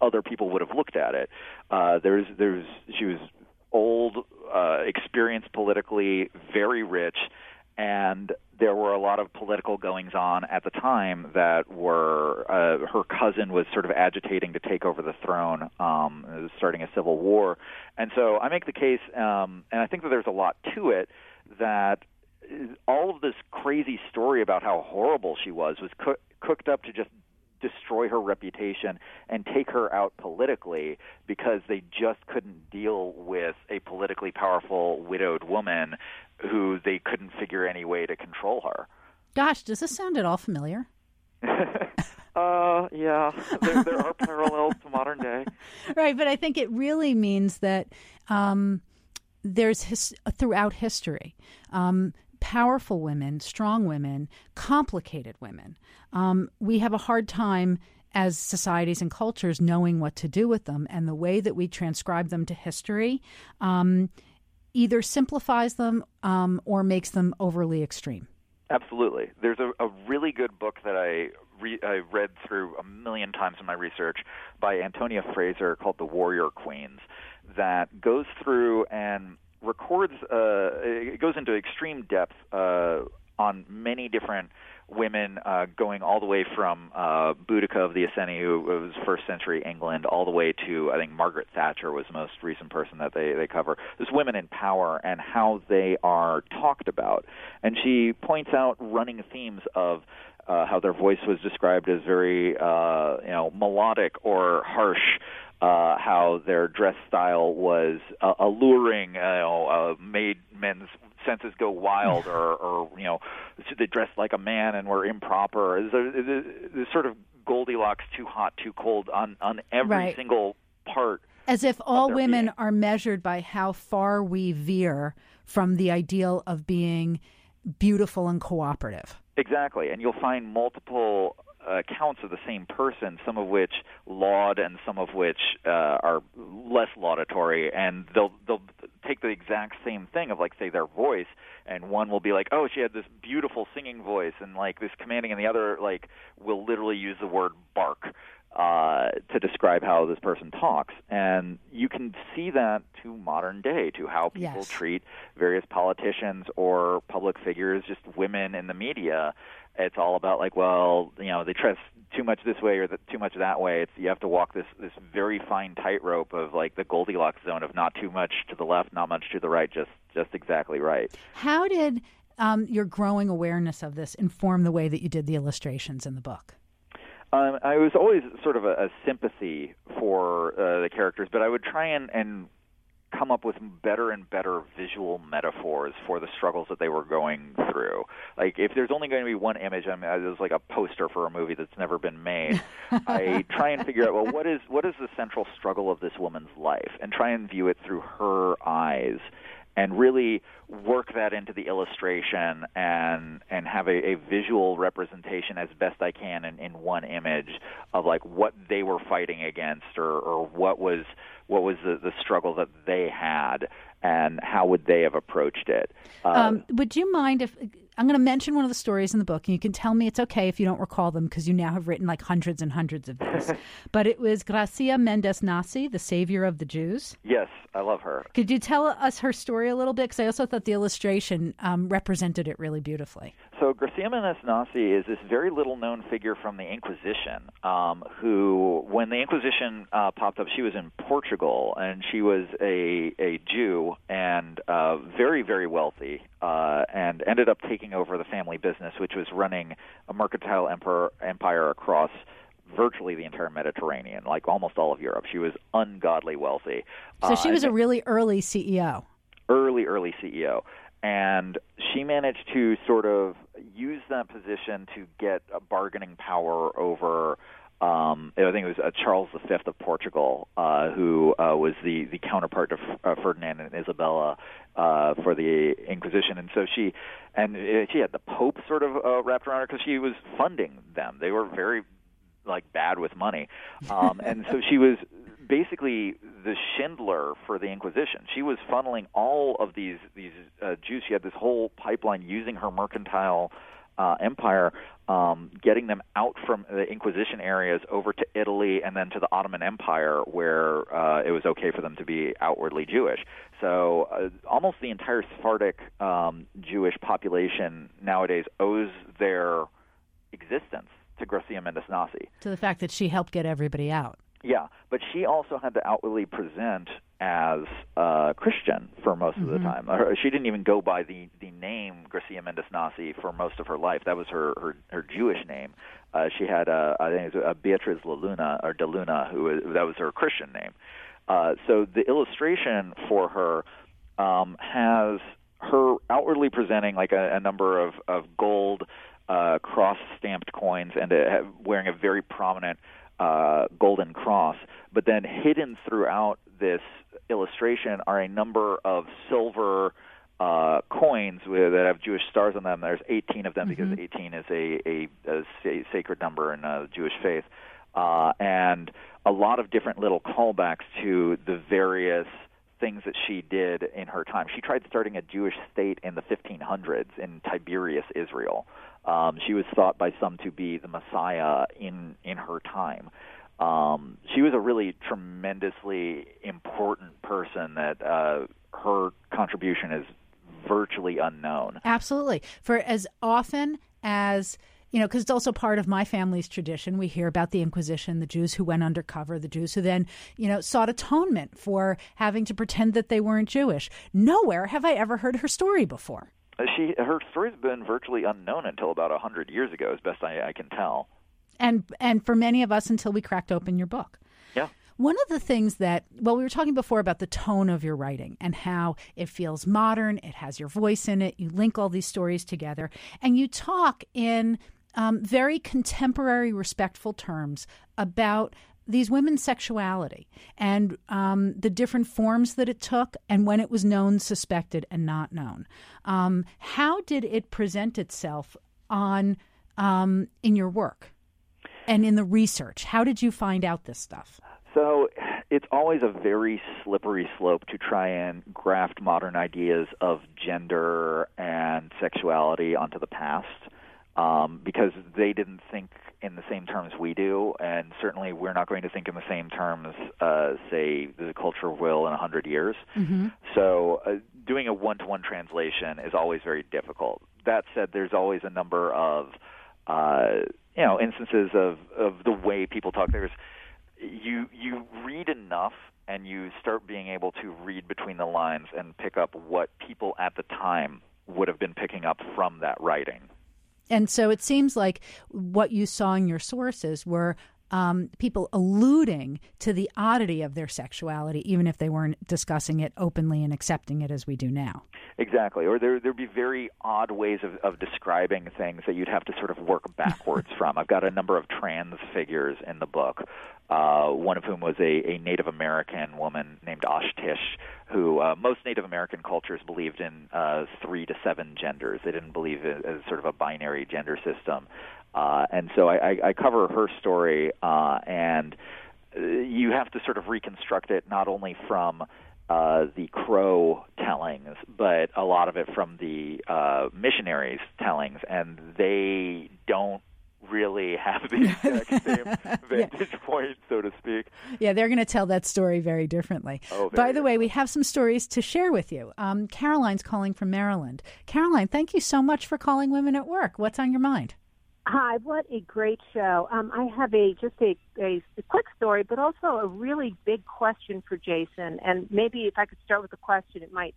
other people would have looked at it. Uh, there's, there's, she was old, uh, experienced politically, very rich, and there were a lot of political goings-on at the time that were uh, her cousin was sort of agitating to take over the throne, um, starting a civil war. And so I make the case, um, and I think that there's a lot to it, that all of this crazy story about how horrible she was was co- cooked up to just destroy her reputation and take her out politically, because they just couldn't deal with a politically powerful widowed woman who they couldn't figure any way to control her. Gosh, does this sound at all familiar? uh, yeah, there, there are parallels to modern day. Right, but I think it really means that um, there's his, throughout history, um, powerful women, strong women, complicated women. Um, we have a hard time as societies and cultures knowing what to do with them, and the way that we transcribe them to history um, either simplifies them um, or makes them overly extreme. Absolutely. There's a, a really good book that I, re- I read through a million times in my research by Antonia Fraser called The Warrior Queens that goes through and records, uh, it goes into extreme depth uh, on many different women, uh, going all the way from uh, Boudicca of the Asceni, who was first century England, all the way to, I think, Margaret Thatcher was the most recent person that they, they cover. There's women in power and how they are talked about. And she points out running themes of uh, how their voice was described as very uh, you know, melodic or harsh, uh, how their dress style was uh, alluring, you know, uh, made men's senses go wild, or, or you know, they dressed like a man and were improper. This sort of Goldilocks, too hot, too cold on, on every right. single part. As if all women being. Are measured by how far we veer from the ideal of being beautiful and cooperative. Exactly, and you'll find multiple accounts of the same person, some of which laud and some of which uh, are less laudatory, and they'll they'll take the exact same thing of, like, say, their voice, and one will be like, oh, she had this beautiful singing voice, and, like, this commanding, and the other, like, will literally use the word bark uh, to describe how this person talks. And you can see that to modern day, to how people yes. treat various politicians or public figures, just women in the media. It's all about, like, well, you know, they dress too much this way or the, too much that way. It's, you have to walk this, this very fine tightrope of, like, the Goldilocks zone of not too much to the left, not much to the right, just just exactly right. How did um, your growing awareness of this inform the way that you did the illustrations in the book? Um, I was always sort of a, a sympathy for uh, the characters, but I would try and, and come up with better and better visual metaphors for the struggles that they were going through. Like, if there's only going to be one image, I mean, there's like a poster for a movie that's never been made. I try and figure out, well, what is what is the central struggle of this woman's life, and try and view it through her eyes, and really work that into the illustration and and have a, a visual representation as best I can in, in one image of, like, what they were fighting against, or, or what was what was the, the struggle that they had, and how would they have approached it. Um, um, would you mind if I'm going to mention one of the stories in the book, and you can tell me it's okay if you don't recall them, because you now have written, like, hundreds and hundreds of these. But it was Gracia Mendes Nasi, the savior of the Jews. Yes, I love her. Could you tell us her story a little bit? Because I also thought the illustration um, represented it really beautifully. So Gracia Mendes Nasi is this very little-known figure from the Inquisition um, who, when the Inquisition uh, popped up, she was in Portugal, and she was a, a Jew and uh, very, very wealthy, uh, and ended up taking over the family business, which was running a mercantile emperor, empire across virtually the entire Mediterranean, like almost all of Europe. She was ungodly wealthy. So uh, she was a really early C E O. Early, early C E O. And she managed to sort of use that position to get a bargaining power over, um, I think it was uh, Charles the Fifth of Portugal, uh, who uh, was the, the counterpart of uh, Ferdinand and Isabella Uh, for the Inquisition, and so she, and she had the Pope sort of uh, wrapped around her, because she was funding them. They were very, like, bad with money, um, and so she was basically the Schindler for the Inquisition. She was funneling all of these these uh, Jews. She had this whole pipeline using her mercantile uh, empire, um, getting them out from the Inquisition areas over to Italy and then to the Ottoman Empire, where uh, it was okay for them to be outwardly Jewish. So uh, almost the entire Sephardic um, Jewish population nowadays owes their existence to Gracia Mendes Nasi. To the fact that she helped get everybody out. Yeah, but she also had to outwardly present as uh, Christian for most mm-hmm. of the time. She didn't even go by the, the name Gracia Mendes Nasi for most of her life. That was her, her, her Jewish name. Uh, she had, a, I think it was a Beatriz La Luna, or De Luna, who was, that was her Christian name. Uh, so the illustration for her um, has her outwardly presenting like a, a number of, of gold uh, cross-stamped coins and a, wearing a very prominent Uh, golden cross, but then hidden throughout this illustration are a number of silver uh, coins with, that have Jewish stars on them. There's eighteen of them mm-hmm. because eighteen is a, a, a sacred number in uh, Jewish faith, uh, and a lot of different little callbacks to the various things that she did in her time. She tried starting a Jewish state in the fifteen hundreds in Tiberias, Israel. Um, she was thought by some to be the Messiah in, in her time. Um, she was a really tremendously important person that uh, her contribution is virtually unknown. Absolutely. For as often as, you know, because it's also part of my family's tradition, we hear about the Inquisition, the Jews who went undercover, the Jews who then, you know, sought atonement for having to pretend that they weren't Jewish. Nowhere have I ever heard her story before. She, her story's been virtually unknown until about one hundred years ago, as best I, I can tell. And and for many of us, until we cracked open your book. Yeah. One of the things that, well, we were talking before about the tone of your writing and how it feels modern, it has your voice in it, you link all these stories together, and you talk in um, very contemporary, respectful terms about these women's sexuality and um, the different forms that it took and when it was known, suspected, and not known. Um, how did it present itself on um, in your work and in the research? How did you find out this stuff? So it's always a very slippery slope to try and graft modern ideas of gender and sexuality onto the past. Um, because they didn't think in the same terms we do, and certainly we're not going to think in the same terms, uh, say, the culture will in one hundred years. Mm-hmm. So uh, doing a one-to-one translation is always very difficult. That said, there's always a number of, uh, you know, instances of, of the way people talk. There's you you read enough, and you start being able to read between the lines and pick up what people at the time would have been picking up from that writing. And so it seems like what you saw in your sources were um, people alluding to the oddity of their sexuality, even if they weren't discussing it openly and accepting it as we do now. Exactly. Or there there'd be very odd ways of, of describing things that you'd have to sort of work backwards from. I've got a number of trans figures in the book, uh, one of whom was a, a Native American woman named Ashtish, who uh, most Native American cultures believed in uh, three to seven genders. They didn't believe in as sort of a binary gender system. Uh, and so I, I cover her story, uh, and you have to sort of reconstruct it not only from uh, the Crow tellings, but a lot of it from the uh, missionaries' tellings, and they don't really have the exact same vantage yeah. point, so to speak. Yeah, they're going to tell that story very differently. Oh, very By the different. way, we have some stories to share with you. Um, Caroline's calling from Maryland. Caroline, thank you so much for calling Women at Work. What's on your mind? Hi, what a great show. Um, I have a just a, a, a quick story, but also a really big question for Jason. And maybe if I could start with a question, it might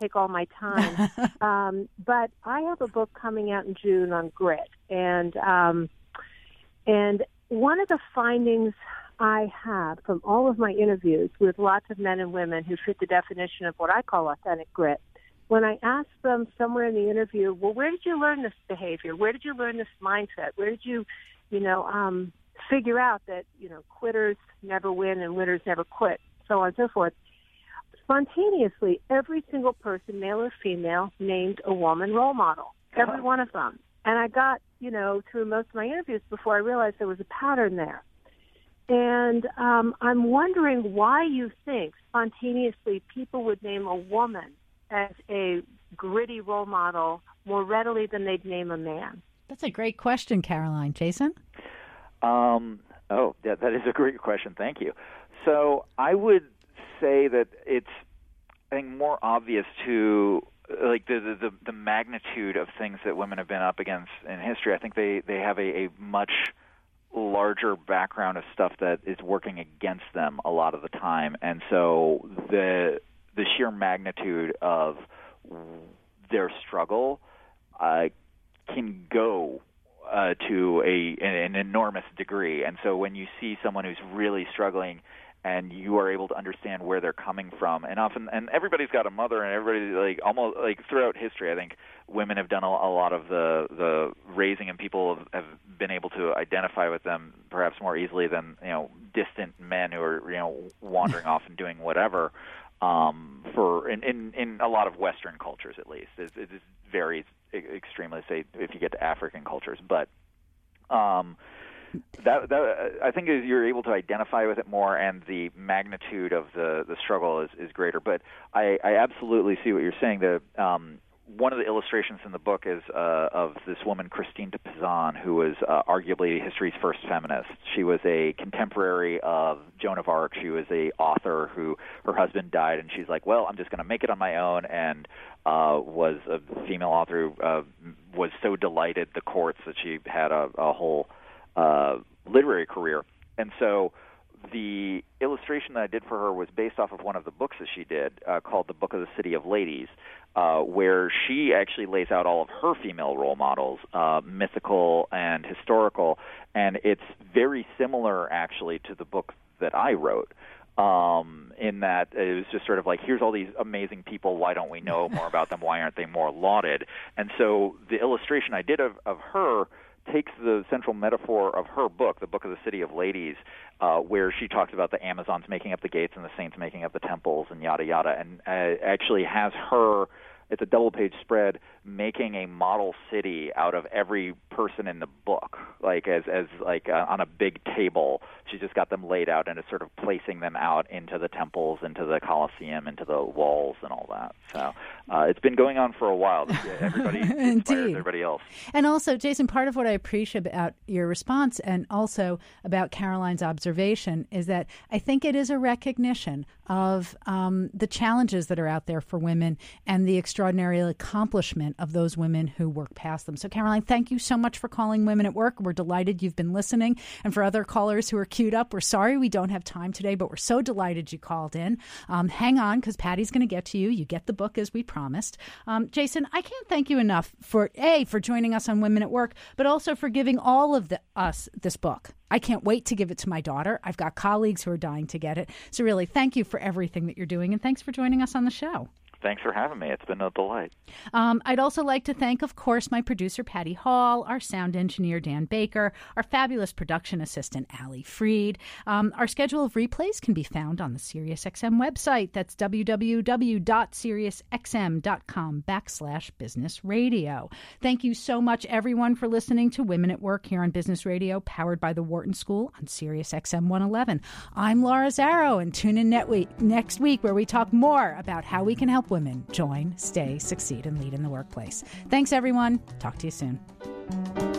take all my time. um, but I have a book coming out in June on grit. And, um, and one of the findings I had from all of my interviews with lots of men and women who fit the definition of what I call authentic grit, when I asked them somewhere in the interview, well, where did you learn this behavior? Where did you learn this mindset? Where did you, you know, um, figure out that, you know, quitters never win and winners never quit, so on and so forth? Spontaneously, every single person, male or female, named a woman role model, every one of them. And I got, you know, through most of my interviews before I realized there was a pattern there. And um, I'm wondering why you think spontaneously people would name a woman as a gritty role model more readily than they'd name a man. That's a great question, Caroline. Jason? Um, oh, yeah, that is a great question. Thank you. So I would say that it's, I think, more obvious to like the, the, the magnitude of things that women have been up against in history. I think they, they have a, a much larger background of stuff that is working against them a lot of the time. And so the the sheer magnitude of their struggle uh, can go uh, to a an, an enormous degree. And so when you see someone who's really struggling and you are able to understand where they're coming from, and often, and everybody's got a mother, and everybody, like, almost, like, throughout history, I think women have done a, a lot of the, the raising, and people have, have been able to identify with them perhaps more easily than, you know, distant men who are, you know, wandering off and doing whatever, um, for, in, in, in a lot of Western cultures, at least. It, it varies extremely, say, if you get to African cultures, but, um, That, that I think is you're able to identify with it more, and the magnitude of the, the struggle is, is greater. But I, I absolutely see what you're saying. The um, one of the illustrations in the book is uh, of this woman, Christine de Pizan, who was uh, arguably history's first feminist. She was a contemporary of Joan of Arc. She was a author who her husband died, and she's like, well, I'm just going to make it on my own, and uh, was a female author who uh, was so delighted the courts that she had a, a whole Uh, literary career. And so the illustration that I did for her was based off of one of the books that she did uh, called The Book of the City of Ladies, uh, where she actually lays out all of her female role models, uh, mythical and historical, and it's very similar actually to the book that I wrote, um, in that it was just sort of like, here's all these amazing people, why don't we know more about them, why aren't they more lauded? And so the illustration I did of, of her takes the central metaphor of her book, The Book of the City of Ladies, uh, where she talks about the Amazons making up the gates and the saints making up the temples and yada yada, and uh, actually has her, it's a double-page spread, making a model city out of every person in the book, like as, as like uh, on a big table. She just got them laid out and is sort of placing them out into the temples, into the Colosseum, into the walls and all that. So uh, it's been going on for a while. Everybody inspires everybody else. And also, Jason, part of what I appreciate about your response and also about Caroline's observation is that I think it is a recognition of um, the challenges that are out there for women and the extraordinary accomplishment of those women who work past them. So, Caroline, thank you so much for calling Women at Work. We're delighted you've been listening. And for other callers who are queued up, we're sorry we don't have time today, but we're so delighted you called in. Um, hang on, because Patty's going to get to you. You get the book as we promised. Um, Jason, I can't thank you enough for, A, for joining us on Women at Work, but also for giving all of the, us this book. I can't wait to give it to my daughter. I've got colleagues who are dying to get it. So really, thank you for everything that you're doing, and thanks for joining us on the show. Thanks for having me. It's been a delight. Um, I'd also like to thank, of course, my producer, Patty Hall, our sound engineer, Dan Baker, our fabulous production assistant, Allie Freed. Um, our schedule of replays can be found on the Sirius X M website. That's www.siriusxm.com backslash business radio. Thank you so much, everyone, for listening to Women at Work here on Business Radio, powered by the Wharton School on Sirius X M one eleven. I'm Laura Zarrow, and tune in net week, next week where we talk more about how we can help women join, stay, succeed, and lead in the workplace. Thanks, everyone. Talk to you soon.